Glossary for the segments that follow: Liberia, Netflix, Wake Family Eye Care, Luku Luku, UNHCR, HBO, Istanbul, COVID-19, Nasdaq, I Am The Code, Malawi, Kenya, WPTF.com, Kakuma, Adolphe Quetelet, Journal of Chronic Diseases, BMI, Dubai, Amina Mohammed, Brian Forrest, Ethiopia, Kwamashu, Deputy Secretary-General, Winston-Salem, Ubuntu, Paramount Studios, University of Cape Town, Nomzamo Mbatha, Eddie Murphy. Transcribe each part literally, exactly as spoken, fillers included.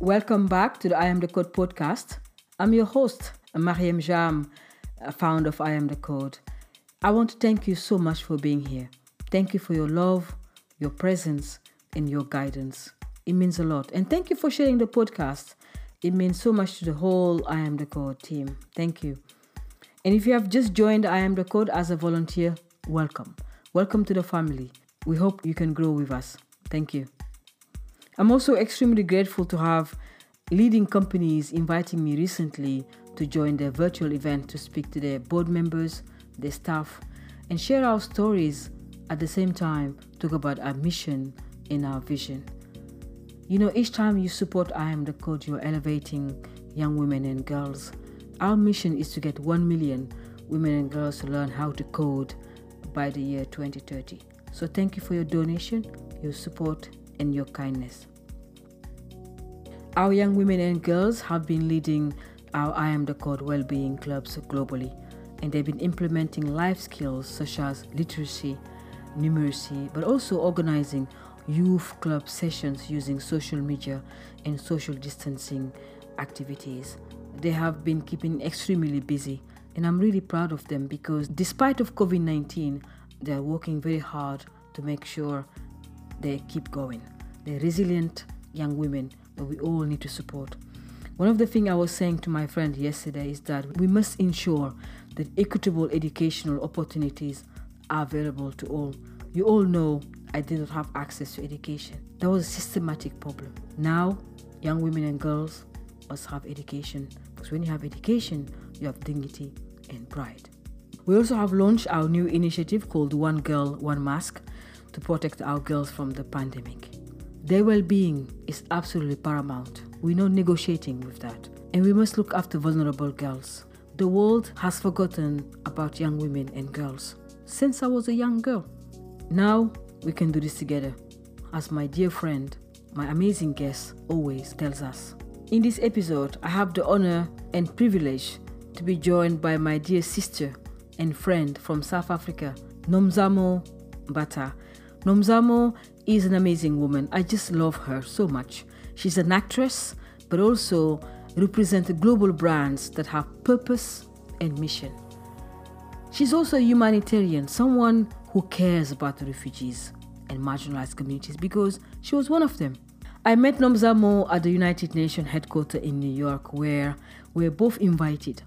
Welcome back to the I Am The Code podcast. I'm your host, Marieme Jamme, founder of I Am The Code. I want to thank you so much for being here. Thank you for your love, your presence, and your guidance. It means a lot. And thank you for sharing the podcast. It means so much to the whole I Am The Code team. Thank you. And if you have just joined I Am The Code as a volunteer, welcome. Welcome to the family. We hope you can grow with us. Thank you. I'm also extremely grateful to have leading companies inviting me recently to join their virtual event to speak to their board members, their staff, and share our stories at the same time, talk about our mission and our vision. You know, each time you support I Am The Code, you're elevating young women and girls. Our mission is to get one million women and girls to learn how to code by the year twenty thirty. So thank you for your donation, your support, and your kindness. Our young women and girls have been leading our I Am The Code well-being clubs globally, and they've been implementing life skills such as literacy, numeracy, but also organizing youth club sessions using social media and social distancing activities. They have been keeping extremely busy, and I'm really proud of them because despite of covid nineteen, they are working very hard to make sure they keep going. They're resilient young women that we all need to support. One of the things I was saying to my friend yesterday is that we must ensure that equitable educational opportunities are available to all. You all know I did not have access to education. That was a systematic problem. Now, young women and girls must have education, because when you have education, you have dignity and pride. We also have launched our new initiative called One Girl, One Mask, to protect our girls from the pandemic. Their well-being is absolutely paramount. We're not negotiating with that. And we must look after vulnerable girls. The world has forgotten about young women and girls since I was a young girl. Now we can do this together, as my dear friend, my amazing guest, always tells us. In this episode, I have the honor and privilege to be joined by my dear sister and friend from South Africa, Nomzamo Mbatha. Nomzamo is an amazing woman. I just love her so much. She's an actress, but also represents global brands that have purpose and mission. She's also a humanitarian, someone who cares about the refugees and marginalized communities because she was one of them. I met Nomzamo at the United Nations headquarters in New York, where we were both invited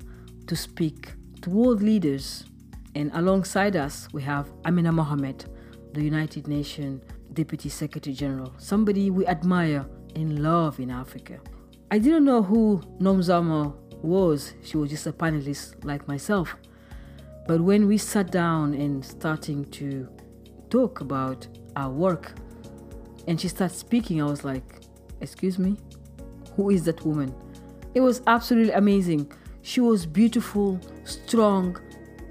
to speak to world leaders. And alongside us, we have Amina Mohammed, the United Nations Deputy Secretary General, somebody we admire and love in Africa. I didn't know who Nomzamo was. She was just a panelist like myself. But when we sat down and starting to talk about our work, and she started speaking, I was like, excuse me, who is that woman? It was absolutely amazing. She was beautiful, strong,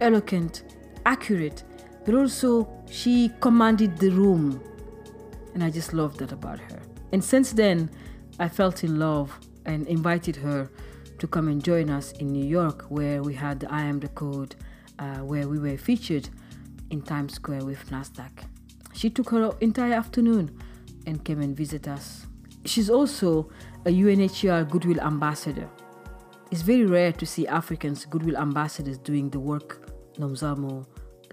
eloquent, accurate, but also she commanded the room, and I just loved that about her. And since then, I felt in love and invited her to come and join us in New York, where we had the I Am The Code, uh, where we were featured in Times Square with Nasdaq. She took her entire afternoon and came and visit us. She's also a U N H C R Goodwill Ambassador. It's very rare to see Africans Goodwill Ambassadors doing the work Nomzamo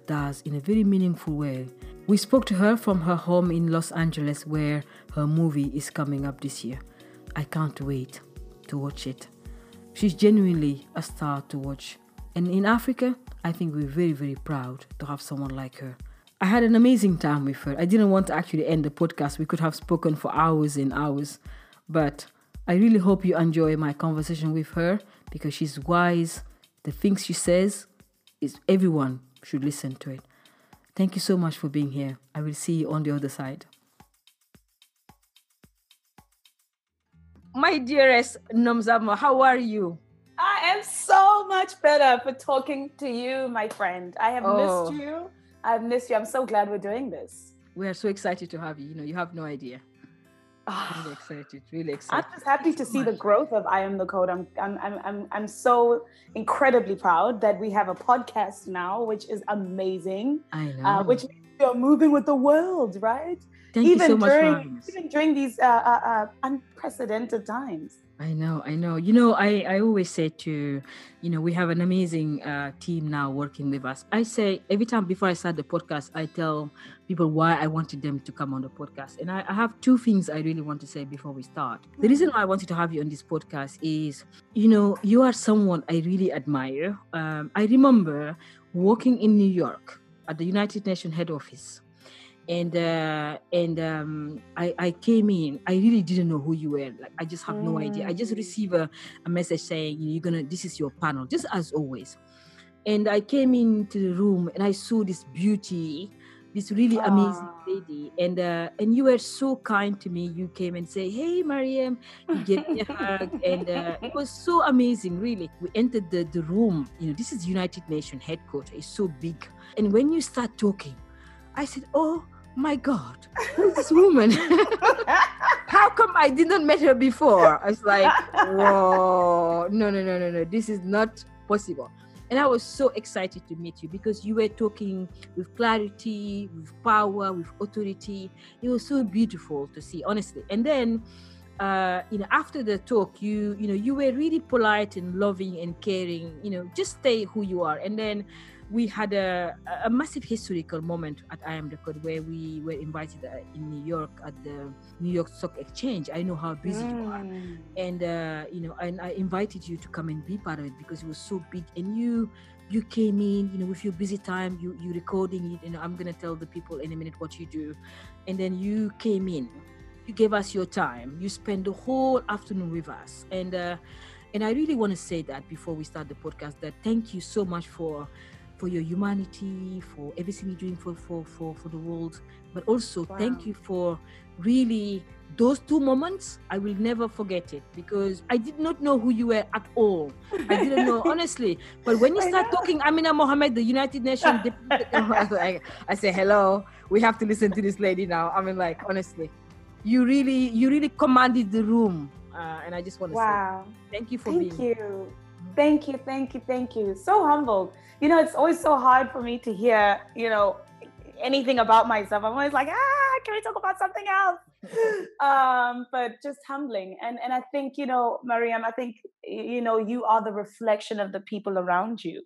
does in a very meaningful way. We spoke to her from her home in Los Angeles, where her movie is coming up this year. I can't wait to watch it. She's genuinely a star to watch. And in Africa, I think we're very, very proud to have someone like her. I had an amazing time with her. I didn't want to actually end the podcast. We could have spoken for hours and hours. But I really hope you enjoy my conversation with her, because she's wise. The things she says is everyone should listen to it. Thank you so much for being here. I will see you on the other side. My dearest Nomzamo, how are you? I am so much better for talking to you, my friend. I have oh. missed you. I've missed you. I'm so glad we're doing this. We are so excited to have you. You know, you have no idea. Oh. Really excited, really excited. I'm just happy to see the growth of I Am The Code. I'm, I'm, I'm, I'm, I'm so incredibly proud that we have a podcast now, which is amazing. I know. Uh, which means you're moving with the world, right? Thank even you so much during, for having us. Even during these uh, uh, unprecedented times. I know, I know. You know, I, I always say to, you know, we have an amazing uh, team now working with us. I say every time before I start the podcast, I tell people why I wanted them to come on the podcast. And I, I have two things I really want to say before we start. The reason why I wanted to have you on this podcast is, you know, you are someone I really admire. Um, I remember working in New York at the United Nations head office. And uh, and um, I, I came in. I really didn't know who you were. Like, I just have no idea. I just received a, a message saying you're gonna. This is your panel, just as always. And I came into the room and I saw this beauty, this really Aww. amazing lady. And uh, and you were so kind to me. You came and say, "Hey, Marieme," you gave me a hug, and uh, it was so amazing. Really, we entered the, the room. You know, this is United Nations headquarters. It's so big. And when you start talking, I said, "Oh my God, who's this woman? How come I didn't meet her before?" I was like, whoa, no, no, no, no, no, this is not possible. And I was so excited to meet you because you were talking with clarity, with power, with authority. It was so beautiful to see, honestly. And then, uh, you know, after the talk, you, you know, you were really polite and loving and caring, you know, just stay who you are. And then, we had a, a massive historical moment at I Am The Code where we were invited in New York at the New York Stock Exchange. I know how busy mm. you are. And, uh, you know, and I invited you to come and be part of it because it was so big. And you you came in, you know, with your busy time, you, you recording it. And I'm going to tell the people in a minute what you do. And then you came in. You gave us your time. You spent the whole afternoon with us. And, uh, and I really want to say that before we start the podcast, that thank you so much for... for your humanity, for everything you're doing for, for, for, for the world. But also wow. thank you for really those two moments. I will never forget it because I did not know who you were at all. I didn't know, honestly. But when you start talking Amina Mohammed, the United Nations, I, I say, hello, we have to listen to this lady now. I mean, like, honestly, you really, you really commanded the room. Uh, and I just want to wow. say thank you for thank being here. Thank you, thank you, thank you. So humbled. You know, it's always so hard for me to hear, you know, anything about myself. I'm always like, ah, can we talk about something else? um, but just humbling. And and I think, you know, Marieme, I think, you know, you are the reflection of the people around you.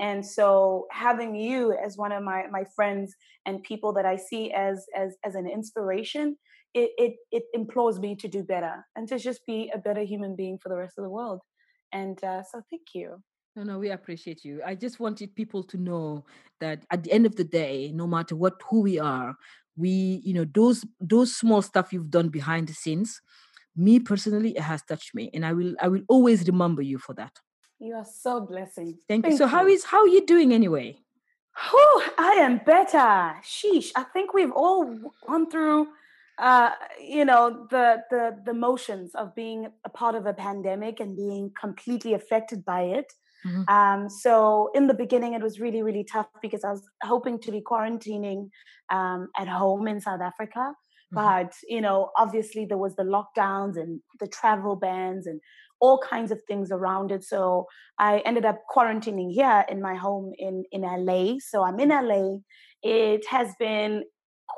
And so having you as one of my, my friends and people that I see as as as an inspiration, it, it it implores me to do better and to just be a better human being for the rest of the world. And uh, so thank you. No, no, we appreciate you. I just wanted people to know that at the end of the day, no matter what, who we are, we, you know, those those small stuff you've done behind the scenes, me personally, it has touched me. And I will I will always remember you for that. You are so blessed. Thank, thank you. So you. how is how are you doing anyway? Oh, I am better. Sheesh. I think we've all gone through Uh, you know, the, the the motions of being a part of a pandemic and being completely affected by it. Mm-hmm. Um, so in the beginning, it was really, really tough because I was hoping to be quarantining um, at home in South Africa. Mm-hmm. But, you know, obviously there was the lockdowns and the travel bans and all kinds of things around it. So I ended up quarantining here in my home in, in L A. So I'm in L A. It has been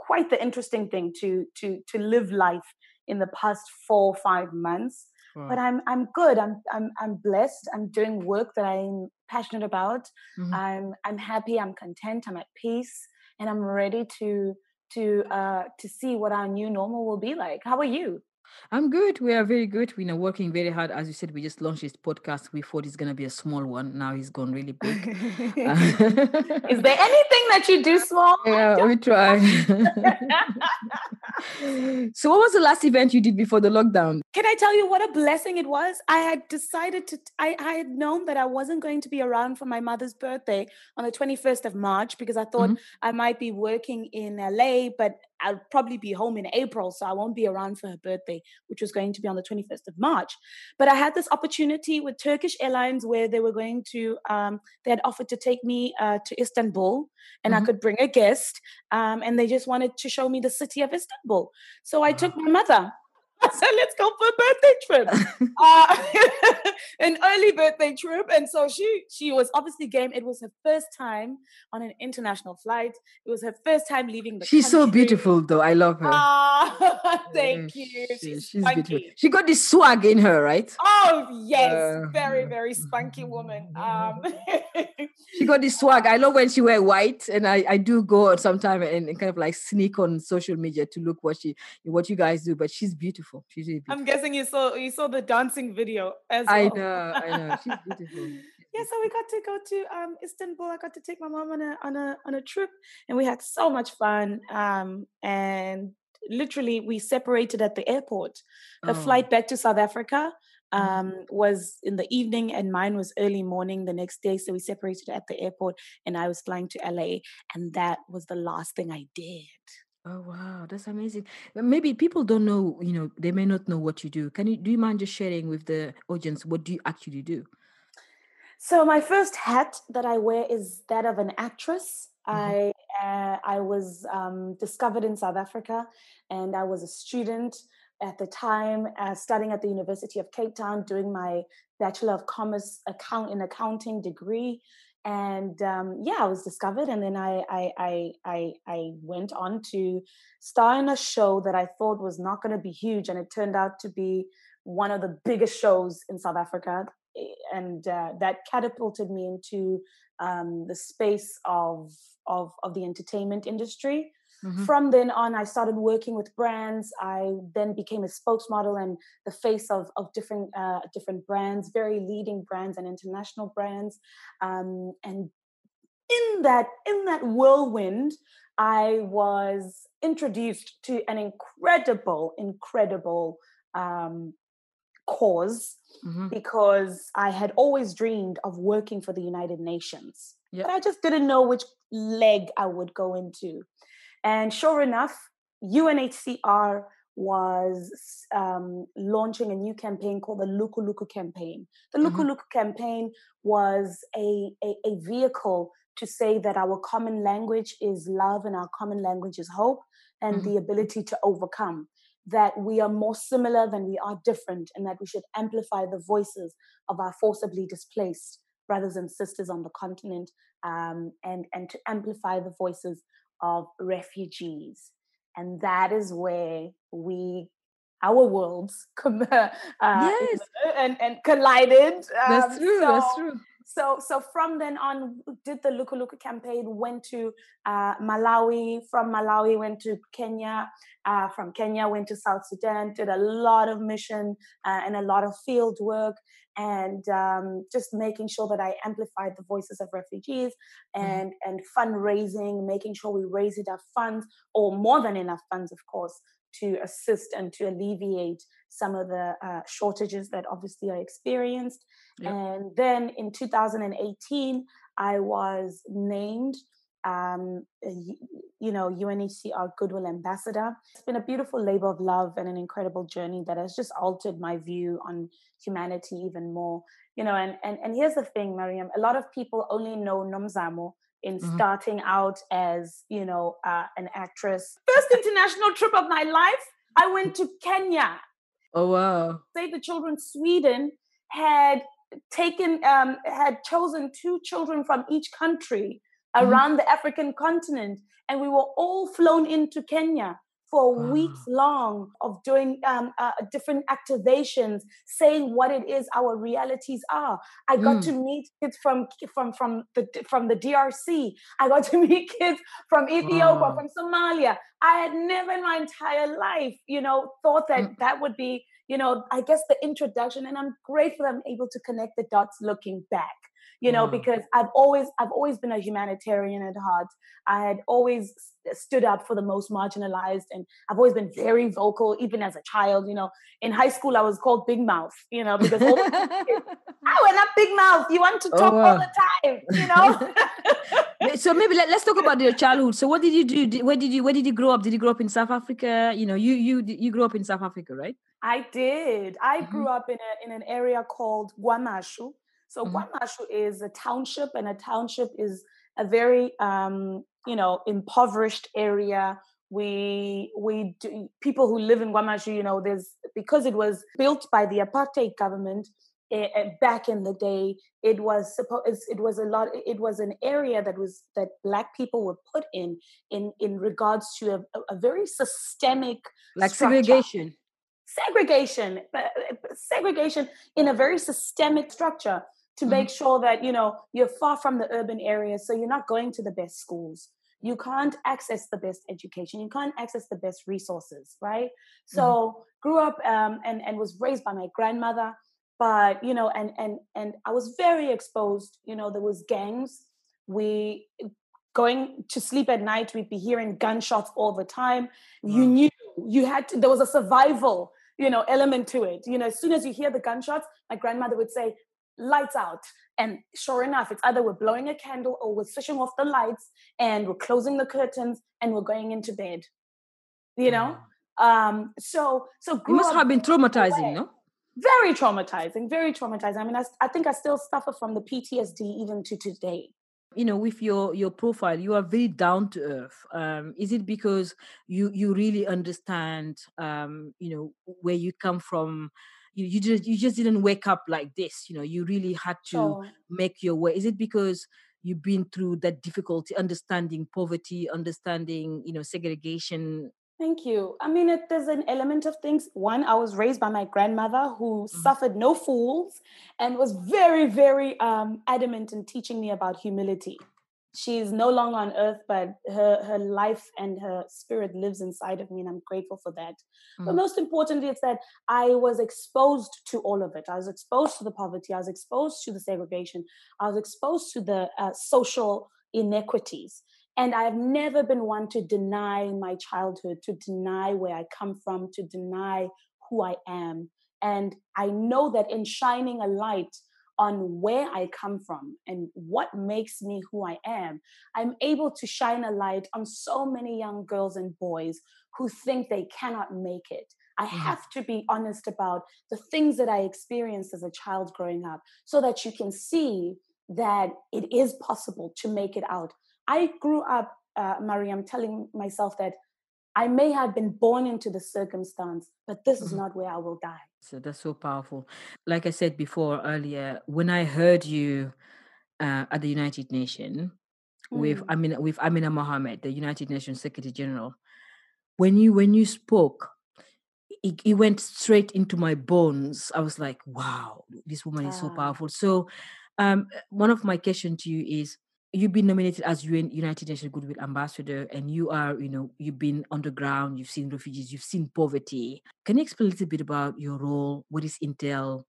quite the interesting thing to to to live life in the past four or five months. Wow. But I'm I'm good. I'm I'm I'm blessed. I'm doing work that I'm passionate about. Mm-hmm. I'm I'm happy. I'm content. I'm at peace, and I'm ready to to uh, to see what our new normal will be like. How are you? I'm good. We are very good. We're working very hard. As you said, we just launched this podcast. We thought it's going to be a small one. Now it's gone really big. Is there anything that you do small? Yeah, we try. So what was the last event you did before the lockdown? Can I tell you what a blessing it was? I had decided to, I, I had known that I wasn't going to be around for my mother's birthday on the twenty-first of March because I thought mm-hmm. I might be working in L A, but I'll probably be home in April, so I won't be around for her birthday, which was going to be on the twenty-first of March. But I had this opportunity with Turkish Airlines where they were going to, um, they had offered to take me uh, to Istanbul and mm-hmm. I could bring a guest um, and they just wanted to show me the city of Istanbul. So I took my mother I said, let's go for a birthday trip, uh, an early birthday trip. And so she she was obviously game. It was her first time on an international flight. It was her first time leaving the She's country. So beautiful, though. I love her. Oh, thank yeah, you. She, she's she's beautiful. She got the swag in her, right? Oh, yes. Uh, very, very spunky woman. Um, she got the swag. I love when she wear white. And I, I do go sometime and, and kind of like sneak on social media to look what she what you guys do. But she's beautiful. She's really beautiful. I'm guessing you saw you saw the dancing video as well. I know, I know. She's beautiful. Yeah, so we got to go to um, Istanbul. I got to take my mom on a on a on a trip, and we had so much fun. Um, and literally, we separated at the airport. The oh. flight back to South Africa um, was in the evening, and mine was early morning the next day. So we separated at the airport, and I was flying to L A, and that was the last thing I did. Oh, wow. That's amazing. Maybe people don't know, you know, they may not know what you do. Can you, do you mind just sharing with the audience, what do you actually do? So my first hat that I wear is that of an actress. Mm-hmm. I, uh, I was um, discovered in South Africa, and I was a student at the time, uh, studying at the University of Cape Town, doing my Bachelor of Commerce account in accounting degree. And um, yeah, I was discovered, and then I I I I, I went on to star in a show that I thought was not going to be huge, and it turned out to be one of the biggest shows in South Africa, and uh, that catapulted me into um, the space of of of the entertainment industry. Mm-hmm. From then on, I started working with brands. I then became a spokesmodel and the face of of different uh, different brands, very leading brands and international brands. Um, and in that in that whirlwind, I was introduced to an incredible, incredible um, cause, mm-hmm. because I had always dreamed of working for the United Nations, yep. but I just didn't know which leg I would go into. And sure enough, U N H C R was um, launching a new campaign called the Luku Luku campaign. The Luku mm-hmm. Luku campaign was a, a, a vehicle to say that our common language is love and our common language is hope and mm-hmm. the ability to overcome, that we are more similar than we are different, and that we should amplify the voices of our forcibly displaced brothers and sisters on the continent, um, and, and to amplify the voices of refugees. And that is where we, our worlds com- uh, yes. and, and collided. That's um, true, so, that's true. So so from then on, did the Luku Luku campaign, went to uh, Malawi, from Malawi went to Kenya, uh, from Kenya went to South Sudan, did a lot of mission uh, and a lot of field work, and um, just making sure that I amplified the voices of refugees, and, mm-hmm. and fundraising, making sure we raised enough funds, or more than enough funds, of course, to assist and to alleviate some of the uh, shortages that obviously are experienced. Yep. And then in two thousand eighteen, I was named, um, you know, U N H C R Goodwill Ambassador. It's been a beautiful labor of love and an incredible journey that has just altered my view on humanity even more. You know, and and, and here's the thing, Mariam, a lot of people only know Nomzamo in mm-hmm. starting out as, you know, uh, an actress. First international trip of my life, I went to Kenya. Oh, wow. Save the Children Sweden had taken, um, had chosen two children from each country mm-hmm. around the African continent. And we were all flown into Kenya for wow. weeks long of doing um, uh, different activations, saying what it is our realities are. I got mm. to meet kids from from from the from the D R C. I got to meet kids from Ethiopia, wow. from Somalia. I had never in my entire life, you know, thought that mm. that would be, you know, I guess the introduction. And I'm grateful I'm able to connect the dots looking back. You know, mm. because I've always I've always been a humanitarian at heart. I had always st- stood up for the most marginalized, and I've always been very vocal, even as a child. You know, in high school I was called Big Mouth. You know, because all the kids, oh, we're not Big Mouth. You want to talk oh, wow. all the time. You know. So maybe let, let's talk about your childhood. So what did you do? Did, where did you Where did you grow up? Did you grow up in South Africa? You know, you you you grew up in South Africa, right? I did. I mm-hmm. grew up in a in an area called Kwamashu. So mm-hmm. Kwamashu is a township, and a township is a very, um, you know, impoverished area We we do, people who live in Kwamashu, you know, there's, because it was built by the apartheid government it, it, back in the day. It was supposed it was a lot. It was an area that was that Black people were put in in in regards to a, a very systemic like structure. segregation, segregation, segregation in a very systemic structure to mm-hmm. make sure that, you know, you're far from the urban areas, so you're not going to the best schools. You can't access the best education. You can't access the best resources, right? So mm-hmm. grew up um, and, and was raised by my grandmother. But, you know, and, and, and I was very exposed. You know, there was gangs. We, going to sleep at night, we'd be hearing gunshots all the time. Mm-hmm. You knew you had to, there was a survival, you know, element to it. You know, as soon as you hear the gunshots, my grandmother would say, lights out. And sure enough, it's either we're blowing a candle or we're switching off the lights and we're closing the curtains and we're going into bed, you know? Um, so, so it must have been traumatizing, no? Very traumatizing, very traumatizing. I mean, I, I think I still suffer from the P T S D even to today. You know, with your, your profile, you are very down to earth. Um, is it because you, you really understand, um, you know, where you come from? You, you just you just didn't wake up like this, you know. You really had to oh. make your way. Is it because you've been through that difficulty, understanding poverty, understanding, you know, segregation? Thank you. I mean, it, there's an element of things. One, I was raised by my grandmother who mm-hmm. suffered no fools and was very, very um, adamant in teaching me about humility. She's no longer on earth, but her, her life and her spirit lives inside of me, and I'm grateful for that. Mm. But most importantly, it's that I was exposed to all of it. I was exposed to the poverty. I was exposed to the segregation. I was exposed to the uh, social inequities. And I've never been one to deny my childhood, to deny where I come from, to deny who I am. And I know that in shining a light on where I come from and what makes me who I am, I'm able to shine a light on so many young girls and boys who think they cannot make it. I mm-hmm. have to be honest about the things that I experienced as a child growing up so that you can see that it is possible to make it out. I grew up, uh, Mariam, telling myself that I may have been born into the circumstance, but this is not where I will die. So that's so powerful. Like I said before earlier, when I heard you uh, at the United Nations mm. with Amina, with Amina Mohammed, the United Nations Secretary General, when you when you spoke, it, it went straight into my bones. I was like, wow, this woman is ah. so powerful. So um, one of my questions to you is, you've been nominated as U N United Nations Goodwill Ambassador, and you are, you know, you've been underground, you've seen refugees, you've seen poverty. Can you explain a little bit about your role, what is Intel,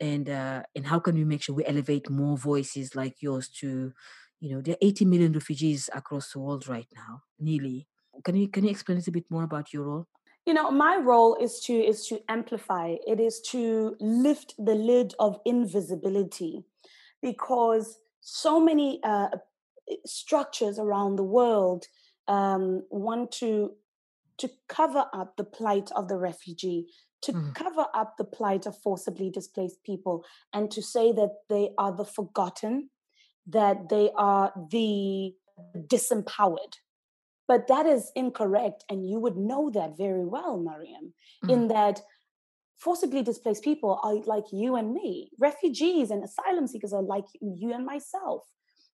and uh, and how can we make sure we elevate more voices like yours to, you know, there are eighty million refugees across the world right now, nearly. Can you can you explain a little bit more about your role? You know, my role is to is to amplify. It is to lift the lid of invisibility, because so many uh, structures around the world um, want to to cover up the plight of the refugee, to mm. cover up the plight of forcibly displaced people, and to say that they are the forgotten, that they are the disempowered. But that is incorrect, and you would know that very well, Mariam, mm. in that forcibly displaced people are like you and me. Refugees and asylum seekers are like you and myself,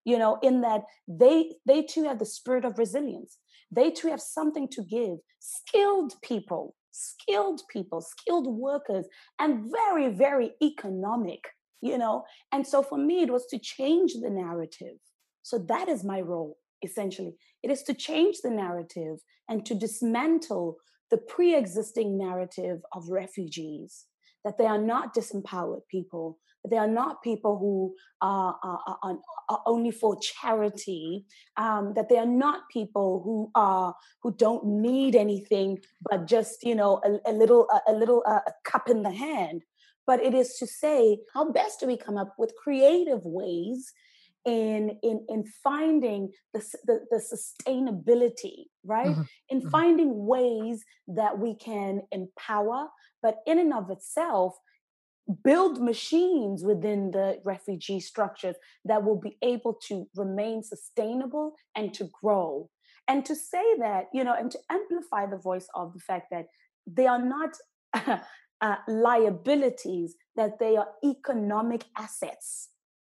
you know, in that they they too have the spirit of resilience. They too have something to give. Skilled people, skilled people, skilled workers, and very, very economic, you know. And so for me, it was to change the narrative. So that is my role, essentially. It is to change the narrative and to dismantle the pre-existing narrative of refugees, that they are not disempowered people, that they are not people who are, are, are, are only for charity, um, that they are not people who are who don't need anything but just, you know, a, a little a, a little uh, a cup in the hand. But it is to say, how best do we come up with creative ways in in in finding the the, the sustainability, right? Mm-hmm. In mm-hmm. finding ways that we can empower, but in and of itself, build machines within the refugee structures that will be able to remain sustainable and to grow. And to say that, you know, and to amplify the voice of the fact that they are not uh, liabilities, that they are economic assets.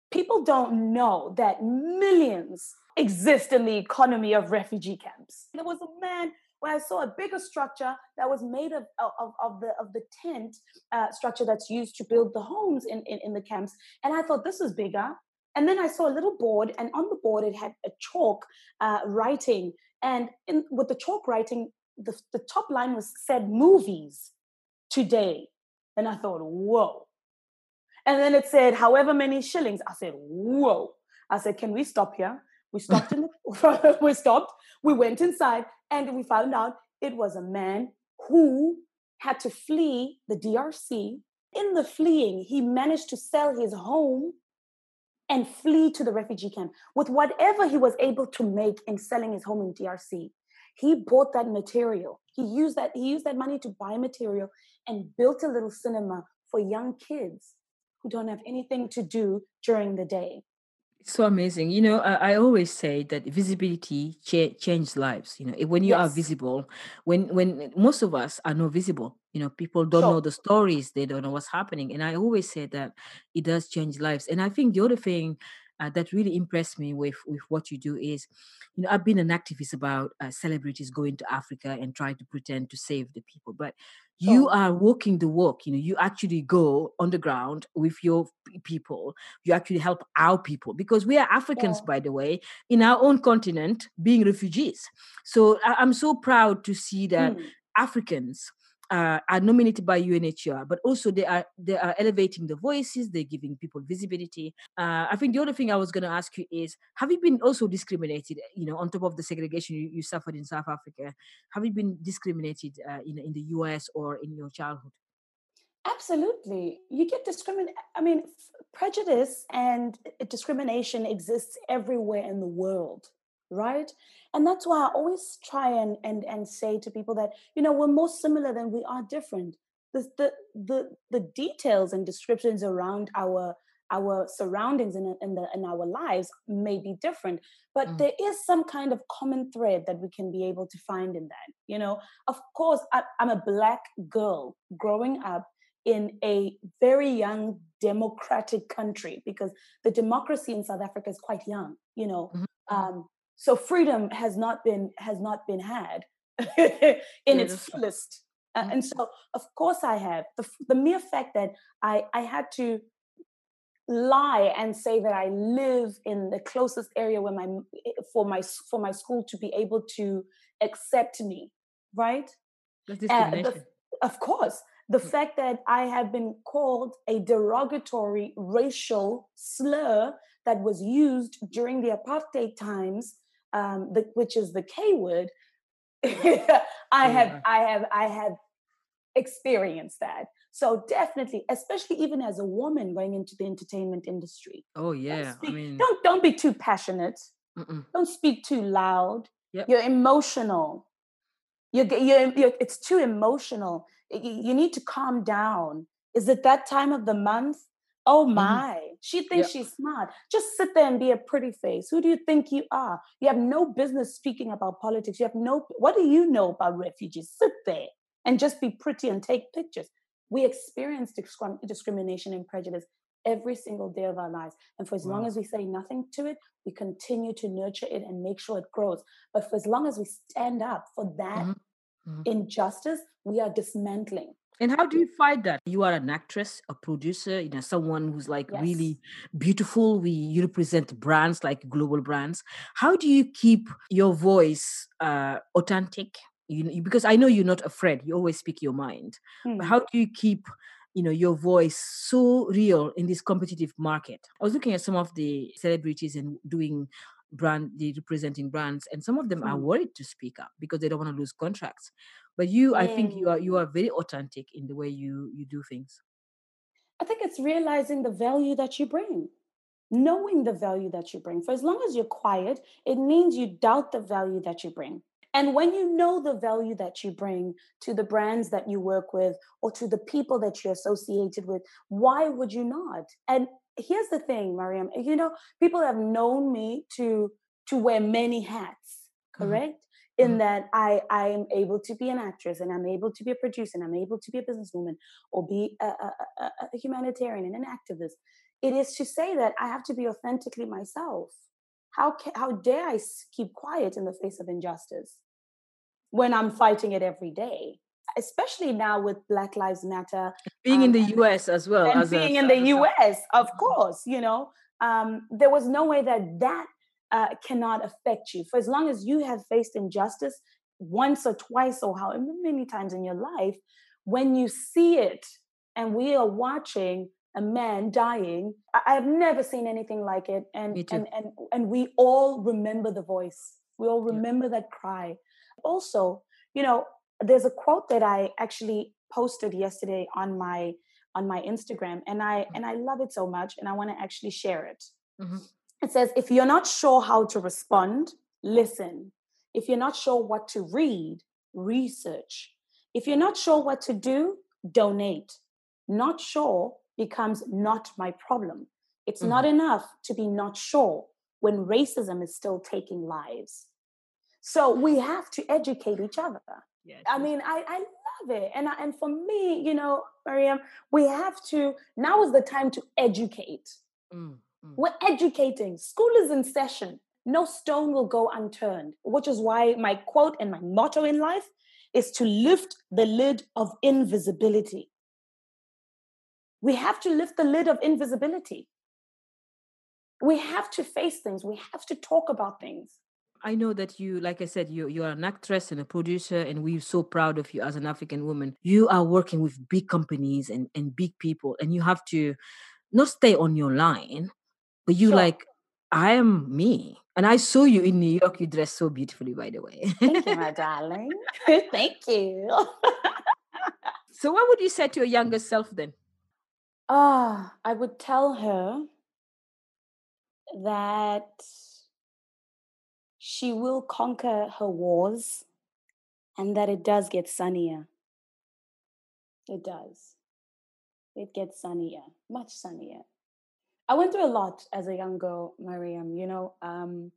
People don't know that millions exist in the economy of refugee camps. There was a man where I saw a bigger structure that was made of, of, of, the, of the tent uh, structure that's used to build the homes in, in, in the camps. And I thought, this is bigger. And then I saw a little board, and on the board it had a chalk uh, writing. And in, with the chalk writing, the, the top line was said, movies today. And I thought, whoa. And then it said, however many shillings. I said, whoa. I said, can we stop here? We stopped. In the, we stopped. We went inside, and we found out it was a man who had to flee the D R C. In the fleeing, he managed to sell his home and flee to the refugee camp. With whatever he was able to make in selling his home in D R C, he bought that material. He used that, he used that money to buy material and built a little cinema for young kids who don't have anything to do during the day. It's so amazing. You know, I, I always say that visibility cha- changes lives. You know, when you yes. are visible, when when most of us are not visible, you know, people don't sure. know the stories, they don't know what's happening. And I always say that it does change lives. And I think the other thing uh, that really impressed me with, with what you do is, you know, I've been an activist about uh, celebrities going to Africa and trying to pretend to save the people. But you are walking the walk, you know, you actually go on the ground with your people, you actually help our people, because we are Africans, yeah. by the way, in our own continent, being refugees. So I'm so proud to see that mm. Africans uh, are nominated by U N H C R, but also they are they are elevating the voices, they're giving people visibility. Uh, I think the other thing I was going to ask you is, have you been also discriminated, you know, on top of the segregation you, you suffered in South Africa? Have you been discriminated uh, in, in the U S or in your childhood? Absolutely. You get discrimination. I mean, prejudice and discrimination exists everywhere in the world. Right? And that's why I always try and, and, and say to people that, you know, we're more similar than we are different. The, the, the, the details and descriptions around our our surroundings and in, in, the, in our lives may be different, but mm. there is some kind of common thread that we can be able to find in that. You know, of course, I, I'm a Black girl growing up in a very young democratic country, because the democracy in South Africa is quite young, you know. Mm-hmm. Um, So freedom has not been has not been had in its fullest, uh, and so of course I have the, the mere fact that I, I had to lie and say that I live in the closest area where my for my for my school to be able to accept me, right? That's discrimination. Uh, the, of course, the yeah. fact that I have been called a derogatory racial slur that was used during the apartheid times. Um, the, which is the K word. I have, I have, I have experienced that. So definitely, especially even as a woman going into the entertainment industry. Oh yeah, don't speak, I mean, don't don't be too passionate. Mm-mm. Don't speak too loud. Yep. You're emotional. You're, you're, you're, it's too emotional. You, you need to calm down. Is it that time of the month? Oh my, mm-hmm. she thinks yep. she's smart. Just sit there and be a pretty face. Who do you think you are? You have no business speaking about politics. You have no, what do you know about refugees? Sit there and just be pretty and take pictures. We experience discrim- discrimination and prejudice every single day of our lives. And for as wow. long as we say nothing to it, we continue to nurture it and make sure it grows. But for as long as we stand up for that mm-hmm. Mm-hmm. injustice, we are dismantling. And how do you fight that? You are an actress, a producer, you know, someone who's like yes. really beautiful. We you represent brands like global brands. How do you keep your voice uh, authentic? You, because I know you're not afraid. You always speak your mind. Mm. But how do you keep, you know, your voice so real in this competitive market? I was looking at some of the celebrities and doing brand, the representing brands, and some of them mm. are worried to speak up because they don't want to lose contracts. But you, I think you are you are very authentic in the way you, you do things. I think it's realizing the value that you bring, knowing the value that you bring. For as long as you're quiet, it means you doubt the value that you bring. And when you know the value that you bring to the brands that you work with or to the people that you're associated with, why would you not? And here's the thing, Mariam, you know, people have known me to, to wear many hats. correct? Mm-hmm. In that I, I am able to be an actress, and I'm able to be a producer, and I'm able to be a businesswoman, or be a, a, a, a humanitarian and an activist. It is to say that I have to be authentically myself. How ca- how dare I keep quiet in the face of injustice when I'm fighting it every day? Especially now with Black Lives Matter. Being um, in the U S as well. And as being a, in the U S, a, of course, you know. Um, there was no way that that uh, cannot affect you. For as long as you have faced injustice once or twice or however many times in your life, when you see it, and we are watching a man dying, I have never seen anything like it. And, and, and, and we all remember the voice. We all remember yeah. that cry. Also, you know, there's a quote that I actually posted yesterday on my on my Instagram, and I and I love it so much, and I want to actually share it. Mm-hmm. It says, if you're not sure how to respond, listen. If you're not sure what to read, research. If you're not sure what to do, donate. Not sure becomes not my problem. It's mm-hmm. not enough to be not sure when racism is still taking lives. So we have to educate each other. Yes. I mean, I, I love it. And I, and for me, you know, Mariam, we have to, now is the time to educate. Mm, mm. We're educating. School is in session. No stone will go unturned, which is why my quote and my motto in life is to lift the lid of invisibility. We have to lift the lid of invisibility. We have to face things. We have to talk about things. I know that you, like I said, you, you are an actress and a producer, and we're so proud of you as an African woman. You are working with big companies and, and big people, and you have to not stay on your line, but you sure. like, I am me. And I saw you in New York. You dressed so beautifully, by the way. Thank you, my darling. Thank you. So what would you say to your younger self then? Ah, oh, I would tell her that she will conquer her wars, and that it does get sunnier. It does. It gets sunnier, much sunnier. I went through a lot as a young girl, Mariam. You know, um,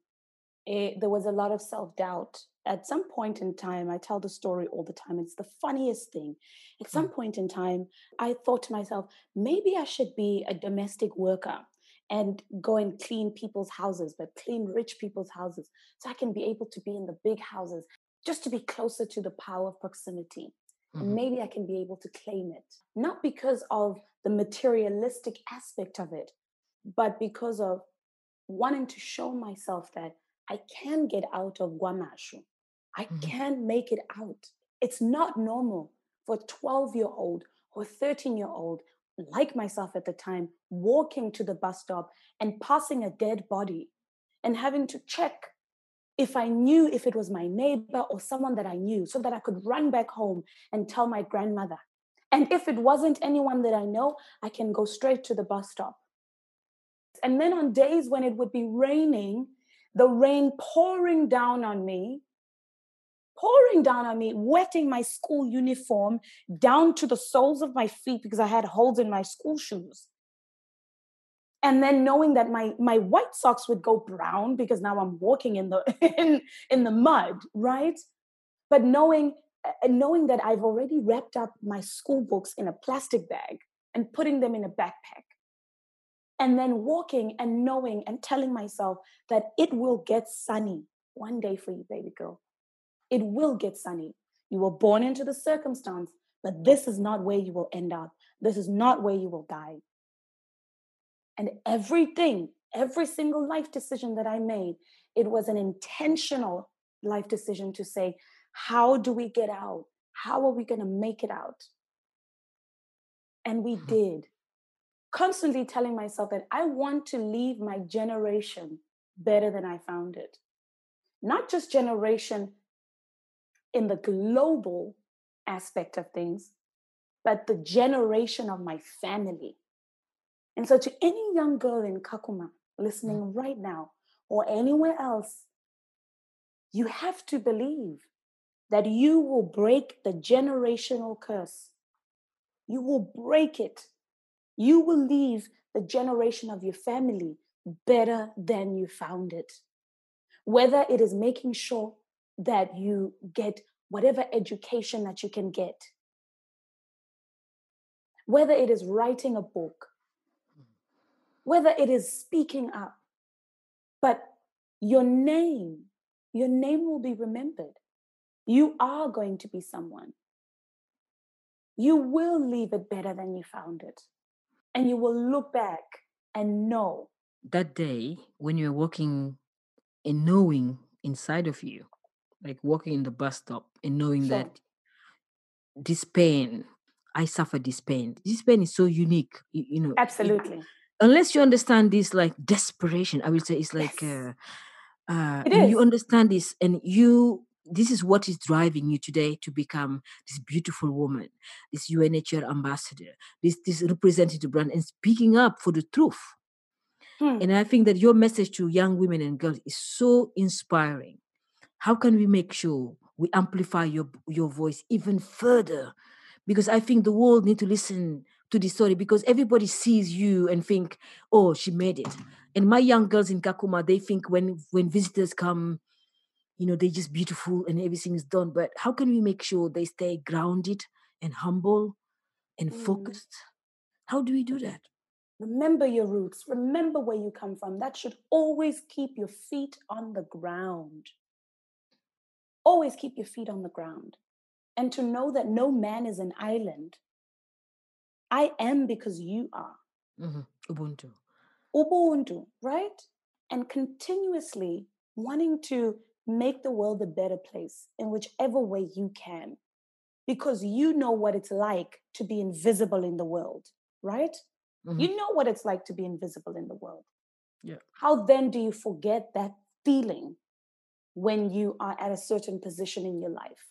it, there was a lot of self-doubt. At some point in time, I tell the story all the time. It's the funniest thing. At some point in time, I thought to myself, maybe I should be a domestic worker and go and clean people's houses, but clean rich people's houses, so I can be able to be in the big houses, just to be closer to the power of proximity. Mm-hmm. And maybe I can be able to claim it, not because of the materialistic aspect of it, but because of wanting to show myself that I can get out of Kwamashu. I mm-hmm. can make it out. It's not normal for a twelve-year-old or a thirteen-year-old like myself at the time, walking to the bus stop and passing a dead body and having to check if I knew if it was my neighbor or someone that I knew, so that I could run back home and tell my grandmother. And if it wasn't anyone that I know, I can go straight to the bus stop. And then on days when it would be raining, the rain pouring down on me, pouring down on me, wetting my school uniform down to the soles of my feet because I had holes in my school shoes. And then knowing that my, my white socks would go brown because now I'm walking in the in, in the mud, right? But knowing, uh, knowing that I've already wrapped up my school books in a plastic bag and putting them in a backpack. And then walking and knowing and telling myself that it will get sunny one day for you, baby girl. It will get sunny. You were born into the circumstance, but this is not where you will end up. This is not where you will die. And everything, every single life decision that I made, it was an intentional life decision to say, how do we get out? How are we going to make it out? And we did. Constantly telling myself that I want to leave my generation better than I found it. Not just generation in the global aspect of things, but the generation of my family. And so to any young girl in Kakuma listening right now or anywhere else, you have to believe that you will break the generational curse. You will break it. You will leave the generation of your family better than you found it. Whether it is making sure that you get whatever education that you can get. Whether it is writing a book, whether it is speaking up, but your name, your name will be remembered. You are going to be someone. You will leave it better than you found it. And you will look back and know. That day when you're walking and knowing inside of you, like walking in the bus stop and knowing sure. that this pain, I suffer this pain. This pain is so unique, you, you know. Absolutely. It, unless you understand this, like desperation, I will say it's like, yes. uh, uh, it is. You understand this and you... This is what is driving you today to become this beautiful woman, this U N H C R ambassador, this, this representative brand, and speaking up for the truth. Hmm. And I think that your message to young women and girls is so inspiring. How can we make sure we amplify your, your voice even further? Because I think the world needs to listen to this story, because everybody sees you and think, oh, she made it. And my young girls in Kakuma, they think when, when visitors come, you know, they're just beautiful and everything is done. But how can we make sure they stay grounded and humble and mm. focused? How do we do that? Remember your roots. Remember where you come from. That should always keep your feet on the ground. Always keep your feet on the ground. And to know that no man is an island. I am because you are. Mm-hmm. Ubuntu. Ubuntu, right? And continuously wanting to make the world a better place in whichever way you can, because you know what it's like to be invisible in the world, right? Mm-hmm. You know what it's like to be invisible in the world. Yeah. How then do you forget that feeling when you are at a certain position in your life?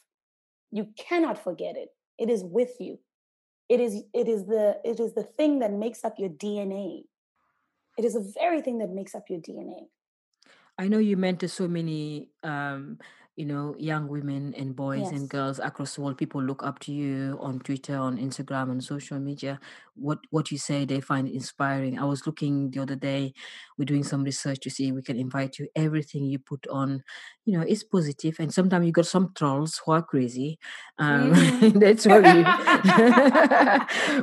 You cannot forget it. It is with you. It is, it is the, it is the thing that makes up your D N A. It is the very thing that makes up your D N A. I know you mentor so many, um, you know, young women and boys yes. and girls across the world. People look up to you on Twitter, on Instagram, on social media. What what you say, they find inspiring. I was looking the other day. We're doing some research to see if we can invite you. Everything you put on, you know, is positive. And sometimes you got some trolls who are crazy. Um, mm. That's what you...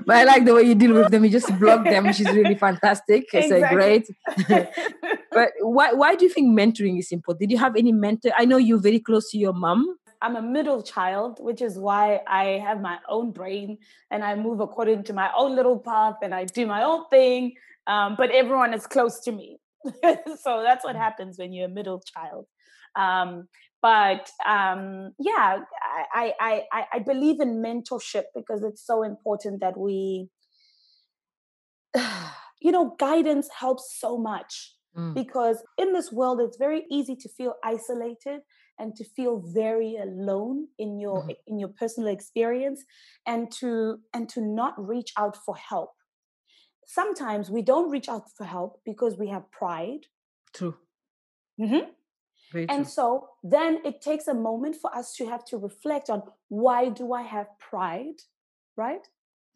But I like the way you deal with them. You just block them, which is really fantastic. It's exactly. so great. But why why do you think mentoring is important? Did you have any mentor? I know you're very close to your mom. I'm a middle child, which is why I have my own brain and I move according to my own little path and I do my own thing. Um, but everyone is close to me. So that's what happens when you're a middle child. Um, but um, yeah, I, I, I, I believe in mentorship because it's so important that we, you know, guidance helps so much. Mm. Because in this world, it's very easy to feel isolated and to feel very alone in your mm. in your personal experience, and to and to not reach out for help. Sometimes we don't reach out for help because we have pride. True. Mm-hmm. Very true. And so then it takes a moment for us to have to reflect on, why do I have pride, right?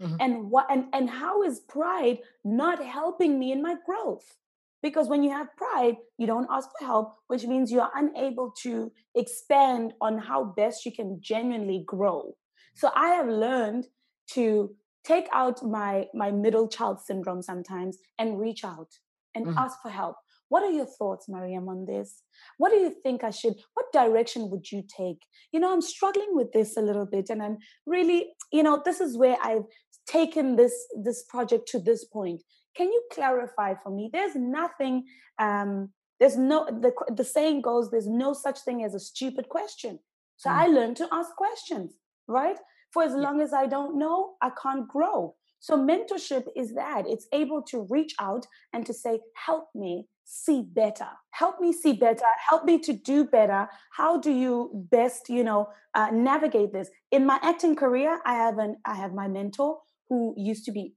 Mm-hmm. And what and, and how is pride not helping me in my growth? Because when you have pride, you don't ask for help, which means you are unable to expand on how best you can genuinely grow. So I have learned to take out my, my middle child syndrome sometimes and reach out and mm. ask for help. What are your thoughts, Mariam, on this? What do you think I should, what direction would you take? You know, I'm struggling with this a little bit and I'm really, you know, this is where I've taken this, this project to this point. Can you clarify for me? There's nothing, um, there's no, the, the saying goes, there's no such thing as a stupid question. So mm. I learned to ask questions, right? For as yeah. long as I don't know, I can't grow. So mentorship is that. It's able to reach out and to say, help me see better. Help me see better. Help me to do better. How do you best, you know, uh, navigate this? In my acting career, I have an, I have my mentor who used to be,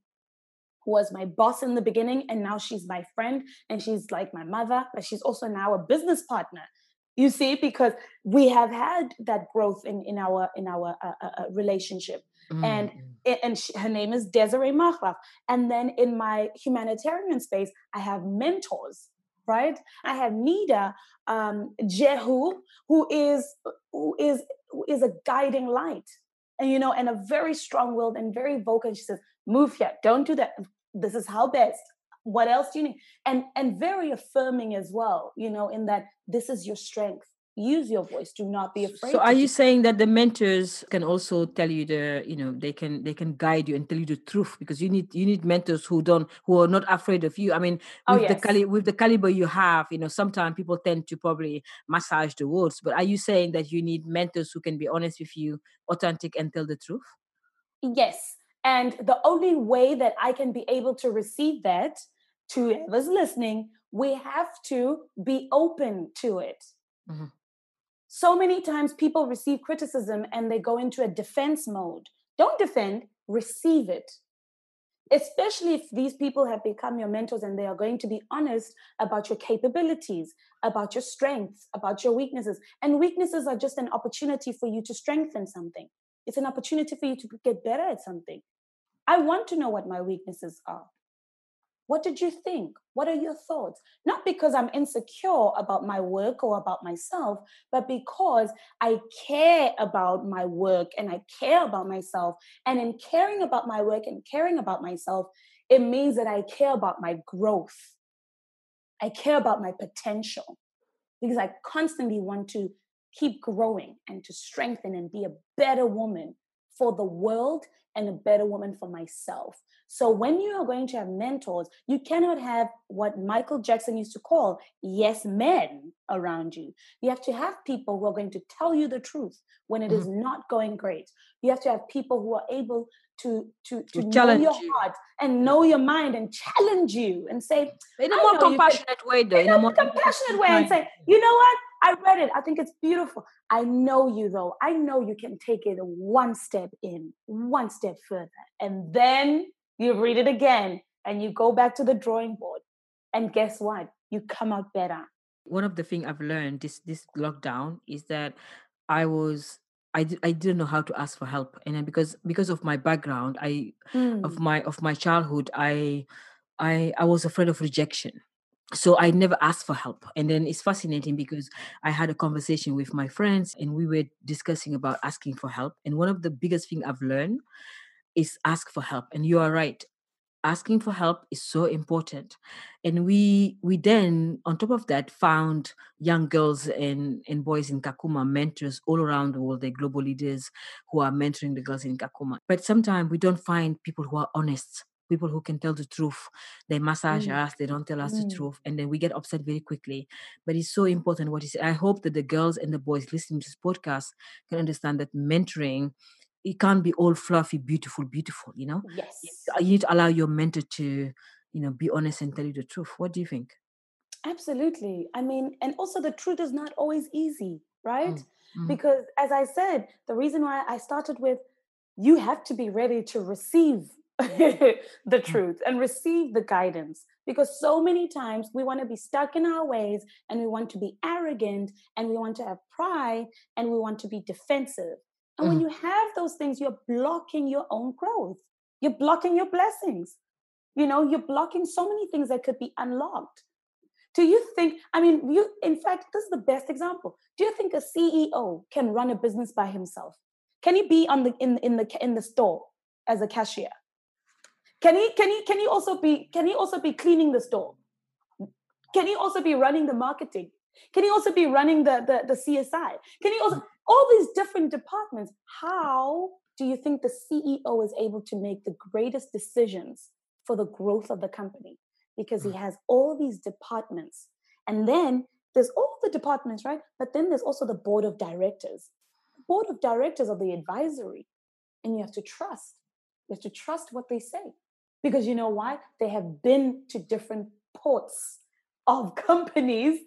was my boss in the beginning, and now she's my friend and she's like my mother, but she's also now a business partner, you see, because we have had that growth in, in our in our uh, uh, relationship. Mm. And, and she, her name is Desiree Mahraf. And then in my humanitarian space, I have mentors right? I have Nida um, Jehu, who is who is who is a guiding light, and you know, and a very strong-willed and very vocal. She says, "Move here, don't do that. This is how best. What else do you need?" And and very affirming as well, you know, in that this is your strength. Use your voice. Do not be afraid. So, are you saying that the mentors can also tell you the, you know, they can they can guide you and tell you the truth, because you need you need mentors who don't who are not afraid of you. I mean, with, oh, yes. the, cali- with the caliber you have, you know, sometimes people tend to probably massage the words. But are you saying that you need mentors who can be honest with you, authentic, and tell the truth? Yes, and the only way that I can be able to receive that, to whoever's listening, we have to be open to it. Mm-hmm. So many times people receive criticism and they go into a defense mode. Don't defend, receive it. Especially if these people have become your mentors and they are going to be honest about your capabilities, about your strengths, about your weaknesses. And weaknesses are just an opportunity for you to strengthen something. It's an opportunity for you to get better at something. I want to know what my weaknesses are. What did you think? What are your thoughts? Not because I'm insecure about my work or about myself, but because I care about my work and I care about myself. And in caring about my work and caring about myself, it means that I care about my growth. I care about my potential, because I constantly want to keep growing and to strengthen and be a better woman for the world and a better woman for myself. So when you are going to have mentors, you cannot have what Michael Jackson used to call yes men around you. You have to have people who are going to tell you the truth when it mm-hmm. is not going great. You have to have people who are able to to, to, to know your you. heart and know your mind and challenge you and say, in a more compassionate way, though. In a more compassionate way and say, you know what? I read it. I think it's beautiful. I know you, though. I know you can take it one step in, one step further. And then you read it again and you go back to the drawing board. And guess what? You come out better. One of the things I've learned this this lockdown is that I was... I, d- I didn't know how to ask for help. And then because because of my background, I mm. of my of my childhood, I I I was afraid of rejection. So I never asked for help. And then it's fascinating because I had a conversation with my friends and we were discussing about asking for help. And one of the biggest things I've learned is ask for help. And you are right. Asking for help is so important. And we we then, on top of that, found young girls and, and boys in Kakuma, mentors all around the world. They're global leaders who are mentoring the girls in Kakuma. But sometimes we don't find people who are honest, people who can tell the truth. They massage mm. us, they don't tell us mm. the truth, and then we get upset very quickly. But it's so important what you say. I hope that the girls and the boys listening to this podcast can understand that mentoring, it can't be all fluffy, beautiful, beautiful, you know? Yes. You need to allow your mentor to, you know, be honest and tell you the truth. What do you think? Absolutely. I mean, and also the truth is not always easy, right? Mm-hmm. Because as I said, the reason why I started with, you have to be ready to receive the truth and receive the guidance, because so many times we want to be stuck in our ways and we want to be arrogant and we want to have pride and we want to be defensive. And when you have those things, you're blocking your own growth. You're blocking your blessings. You know, you're blocking so many things that could be unlocked. Do you think, I mean, you, in fact, this is the best example. Do you think a C E O can run a business by himself? Can he be on the in, in the in the store as a cashier? Can he can he can he also be can he also be cleaning the store? Can he also be running the marketing? Can he also be running the the, the C S I? Can he also all these different departments? How do you think the C E O is able to make the greatest decisions for the growth of the company? Because he has all these departments. And then there's all the departments, right? But then there's also the board of directors. The board of directors are the advisory. And you have to trust. You have to trust what they say. Because you know why? They have been to different ports of companies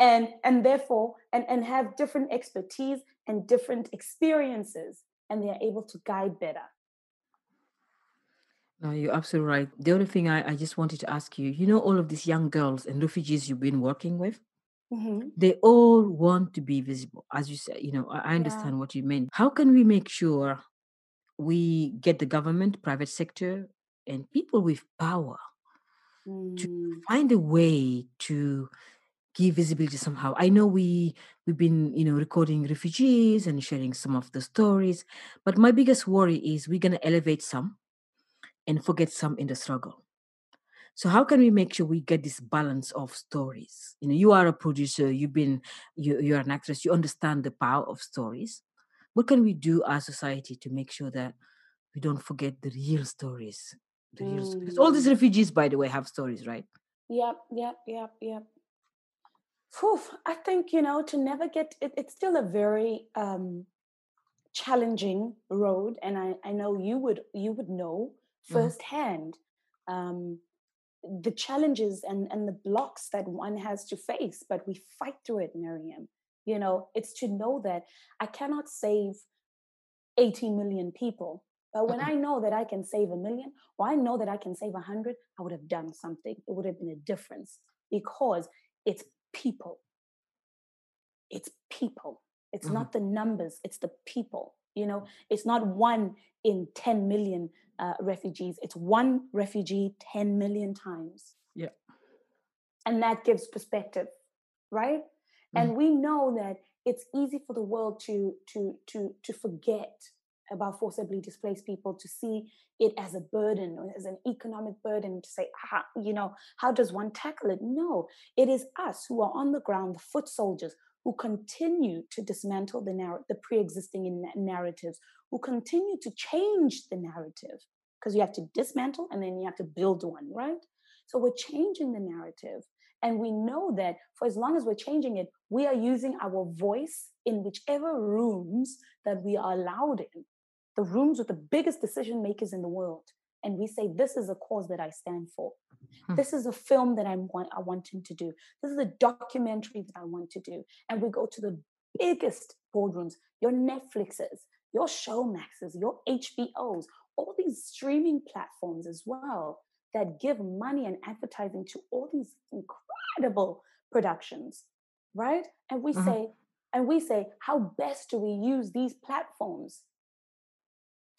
and, and therefore, and, and have different expertise and different experiences, and they are able to guide better. No, you're absolutely right. The only thing I, I just wanted to ask you, you know, all of these young girls and refugees you've been working with, mm-hmm. they all want to be visible. As you said, you know, I understand yeah. what you mean. How can we make sure we get the government, private sector, and people with power mm. to find a way to give visibility somehow. I know we, we've been, you know, recording refugees and sharing some of the stories, but my biggest worry is we're going to elevate some and forget some in the struggle. So how can we make sure we get this balance of stories? You know, you are a producer, you've been, you, you're an actress, you understand the power of stories. What can we do as society to make sure that we don't forget the real stories? The real mm. stories. All these refugees, by the way, have stories, right? Yep, yep, yep, yep. Whew, I think, you know, to navigate, it, it's still a very um, challenging road. And I, I know you would you would know firsthand um, the challenges and, and the blocks that one has to face. But we fight through it, Marieme. You know, it's to know that I cannot save eighty million people. But when I know that I can save a million, or I know that I can save a hundred, I would have done something. It would have been a difference because it's people. It's people. It's mm-hmm. not the numbers. It's the people. You know, it's not one in ten million uh, refugees. It's one refugee ten million times. Yeah. And that gives perspective, right? Mm-hmm. And we know that it's easy for the world to to to to forget about forcibly displaced people, to see it as a burden or as an economic burden, to say, ah, you know, how does one tackle it? No, it is us who are on the ground, the foot soldiers, who continue to dismantle the, narr- the pre-existing in- narratives, who continue to change the narrative, because you have to dismantle and then you have to build one, right? So we're changing the narrative. And we know that for as long as we're changing it, we are using our voice in whichever rooms that we are allowed in. The rooms with the biggest decision makers in the world. And we say, this is a cause that I stand for. Mm-hmm. This is a film that I'm want, I wanting to do. This is a documentary that I want to do. And we go to the biggest boardrooms, your Netflixes, your Showmaxes, your H B Os, all these streaming platforms as well that give money and advertising to all these incredible productions, right? And we mm-hmm. say, and we say, how best do we use these platforms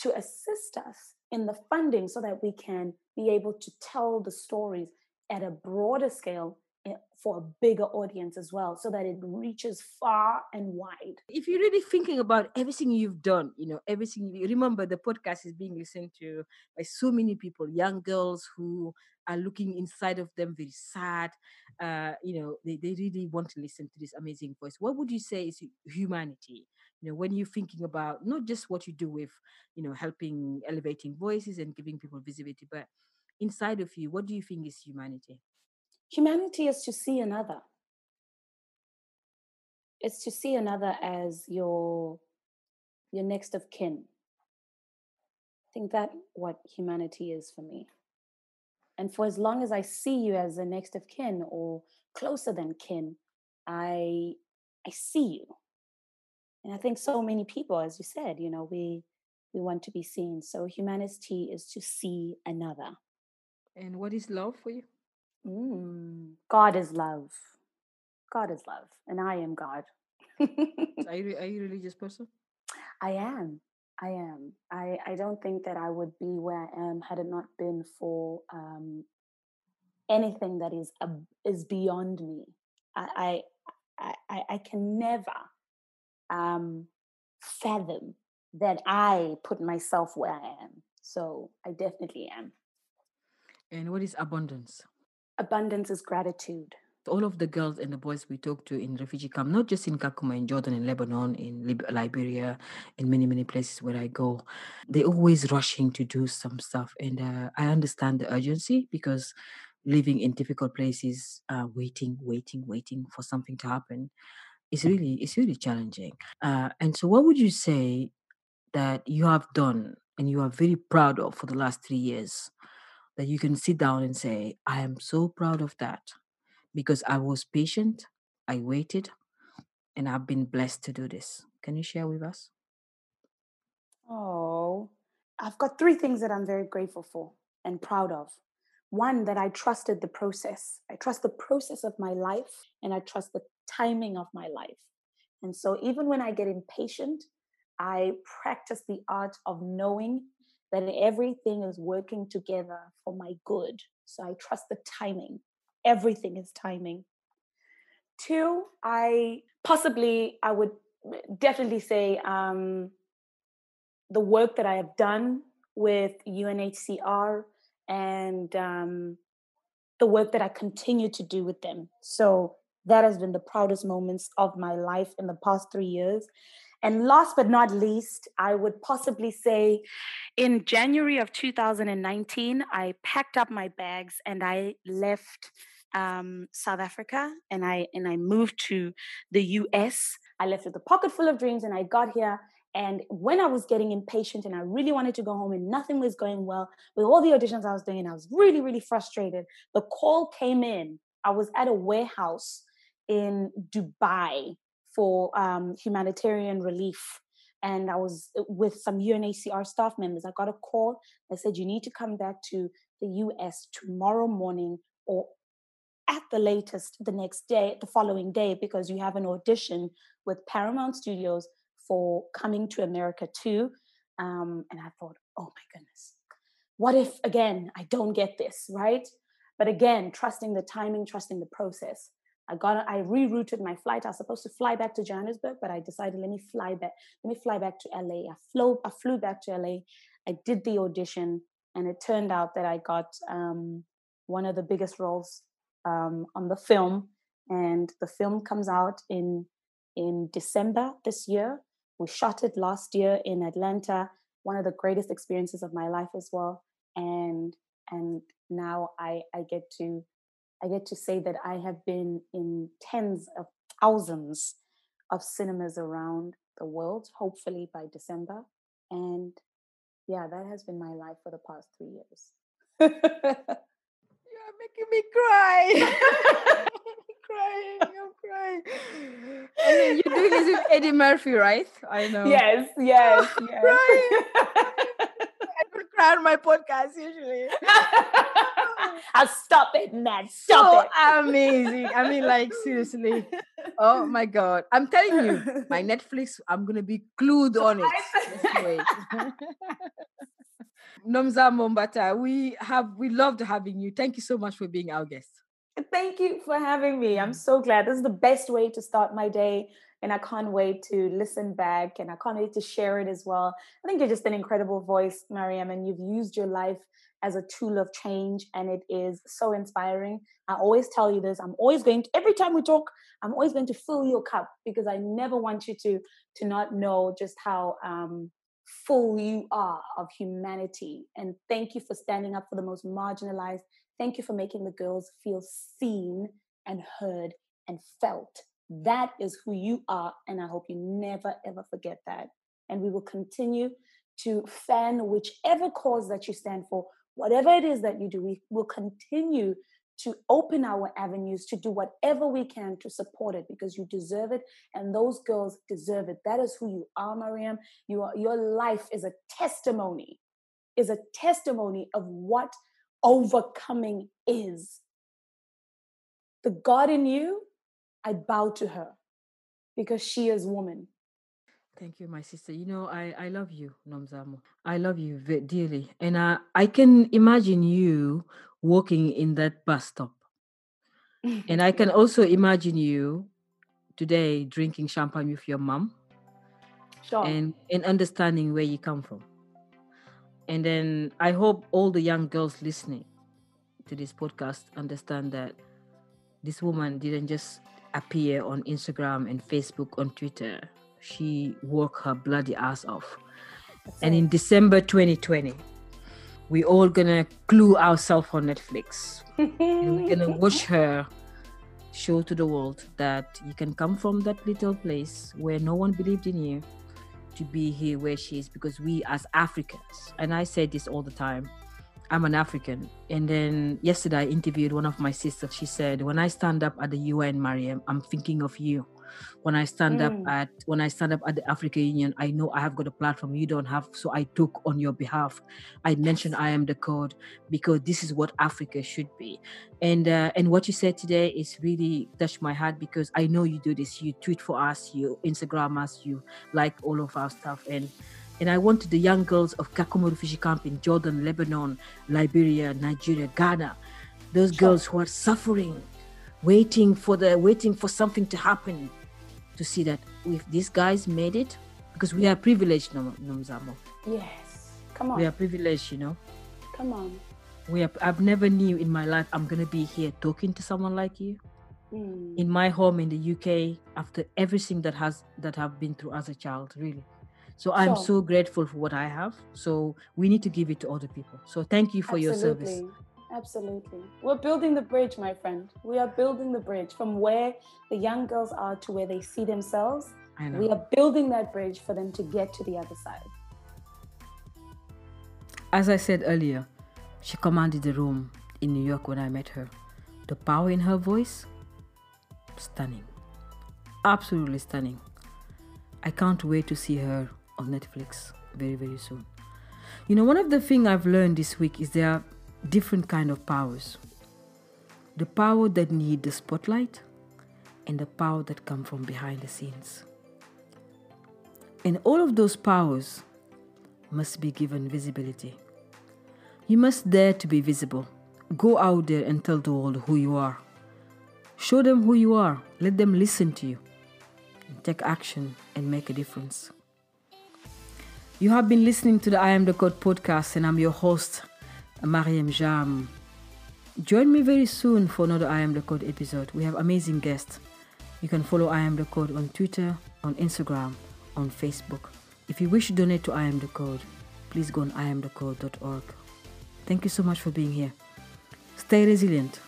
to assist us in the funding so that we can be able to tell the stories at a broader scale for a bigger audience as well, so that it reaches far and wide. If you're really thinking about everything you've done, you know, everything, remember the podcast is being listened to by so many people, young girls who are looking inside of them, very sad, uh, you know, they, they really want to listen to this amazing voice. What would you say is humanity? You know, when you're thinking about not just what you do with, you know, helping, elevating voices and giving people visibility, but inside of you, what do you think is humanity? Humanity is to see another. It's to see another as your, your next of kin. I think that's what humanity is for me. And for as long as I see you as a next of kin or closer than kin, I, I see you. And I think so many people, as you said, you know, we we want to be seen. So humanity is to see another. And what is love for you? Mm. God is love. God is love. And I am God. Are you, are you a religious person? I am. I am. I, I don't think that I would be where I am had it not been for um, anything that is, uh, is beyond me. I, I, I, I can never... Um, fathom that I put myself where I am. So I definitely am. And what is abundance? Abundance is gratitude. All of the girls and the boys we talk to in refugee camp, not just in Kakuma, in Jordan, in Lebanon, in Lib- Liberia, in many, many places where I go, they're always rushing to do some stuff. And uh, I understand the urgency because living in difficult places, uh, waiting, waiting, waiting for something to happen, It's really, it's really challenging. Uh, and so what would you say that you have done and you are very proud of for the last three years that you can sit down and say, I am so proud of that because I was patient, I waited, and I've been blessed to do this. Can you share with us? Oh, I've got three things that I'm very grateful for and proud of. One, that I trusted the process. I trust the process of my life and I trust the timing of my life. And so even when I get impatient, I practice the art of knowing that everything is working together for my good. So I trust the timing. Everything is timing. Two, I possibly, I would definitely say um, the work that I have done with U N H C R and um, the work that I continue to do with them. So that has been the proudest moments of my life in the past three years. And last but not least, I would possibly say in January of two thousand nineteen, I packed up my bags and I left um, South Africa and I and I moved to the U S. I left with a pocket full of dreams and I got here. And when I was getting impatient and I really wanted to go home and nothing was going well with all the auditions I was doing, and I was really, really frustrated, the call came in. I was at a warehouse in Dubai for um, humanitarian relief. And I was with some U N H C R staff members. I got a call. They said, you need to come back to the U S tomorrow morning or at the latest the next day, the following day, because you have an audition with Paramount Studios for Coming to America two. Um, and I thought, oh my goodness, what if, again, I don't get this, right? But again, trusting the timing, trusting the process. I got, I rerouted my flight. I was supposed to fly back to Johannesburg, but I decided, let me fly back. Let me fly back to L A. I flew, I flew back to L A. I did the audition, and it turned out that I got um, one of the biggest roles um, on the film. And the film comes out in in December this year. We shot it last year in Atlanta. One of the greatest experiences of my life as well. And and now I I get to. I get to say that I have been in tens of thousands of cinemas around the world, hopefully by December. And yeah, that has been my life for the past three years. You're making me cry. I'm crying, I'm crying. I mean, you're doing this with Eddie Murphy, right? I know. Yes, yes, oh, yes. Crying. I don't cry on my podcast usually. I'll stop it, man. Stop so it. Amazing. I mean, like, seriously. Oh my God. I'm telling you, my Netflix, I'm going to be glued on it. Just wait. Nomzamo Mbatha, we have, we loved having you. Thank you so much for being our guest. Thank you for having me. I'm so glad. This is the best way to start my day. And I can't wait to listen back, and I can't wait to share it as well. I think you're just an incredible voice, Marieme, and you've used your life as a tool of change, and it is so inspiring. I always tell you this. I'm always going to, every time we talk, I'm always going to fill your cup, because I never want you to to not know just how um, full you are of humanity. And thank you for standing up for the most marginalized. Thank you for making the girls feel seen and heard and felt. That is who you are, and I hope you never, ever forget that. And we will continue to fan whichever cause that you stand for, whatever it is that you do. We will continue to open our avenues to do whatever we can to support it, because you deserve it, and those girls deserve it. That is who you are, Marieme. You are, your life is a testimony, is a testimony of what overcoming is. The God in you, I bow to her because she is woman. Thank you, my sister. You know, I, I love you, Nomzamo. I love you very dearly. And I, I can imagine you walking in that bus stop. And I can also imagine you today drinking champagne with your mom. Sure. And, and understanding where you come from. And then I hope all the young girls listening to this podcast understand that this woman didn't just appear on Instagram and Facebook, on Twitter. She worked her bloody ass off. That's and it. In December twenty twenty, we all gonna glue ourselves on Netflix. And we're gonna watch her show to the world that you can come from that little place where no one believed in you to be here where she is, because we as Africans, and I say this all the time, I'm an African. And then yesterday I interviewed one of my sisters. She said, when I stand up at the U N, Marieme, I'm thinking of you. When I stand mm. up at when I stand up at the African Union, I know I have got a platform you don't have. So I took on your behalf. I mentioned I Am The Code, because this is what Africa should be. And uh, and what you said today is really touched my heart, because I know you do this. You tweet for us, you Instagram us, you like all of our stuff. And And I wanted the young girls of Kakuma refugee camp in Jordan, Lebanon, Liberia, Nigeria, Ghana, those sure. girls who are suffering, waiting for the waiting for something to happen, to see that if these guys made it, because we are privileged, Nomzamo. Yes, come on. We are privileged, you know. Come on. We are, I've never knew in my life I'm gonna be here talking to someone like you. Mm. In my home in the U K, after everything that has that I've been through as a child, really. So I'm sure. so grateful for what I have. So we need to give it to other people. So thank you for Absolutely. your service. Absolutely. We're building the bridge, my friend. We are building the bridge from where the young girls are to where they see themselves. I know. We are building that bridge for them to get to the other side. As I said earlier, she commanded the room in New York when I met her. The power in her voice, stunning. Absolutely stunning. I can't wait to see her on Netflix very, very soon. You know, one of the things I've learned this week is there are different kind of powers. The power that need the spotlight and the power that come from behind the scenes. And all of those powers must be given visibility. You must dare to be visible. Go out there and tell the world who you are. Show them who you are. Let them listen to you. Take action and make a difference. You have been listening to the I Am The Code podcast, and I'm your host, Marieme Jamme. Join me very soon for another I Am The Code episode. We have amazing guests. You can follow I Am The Code on Twitter, on Instagram, on Facebook. If you wish to donate to I Am The Code, please go on i am the code dot org. Thank you so much for being here. Stay resilient.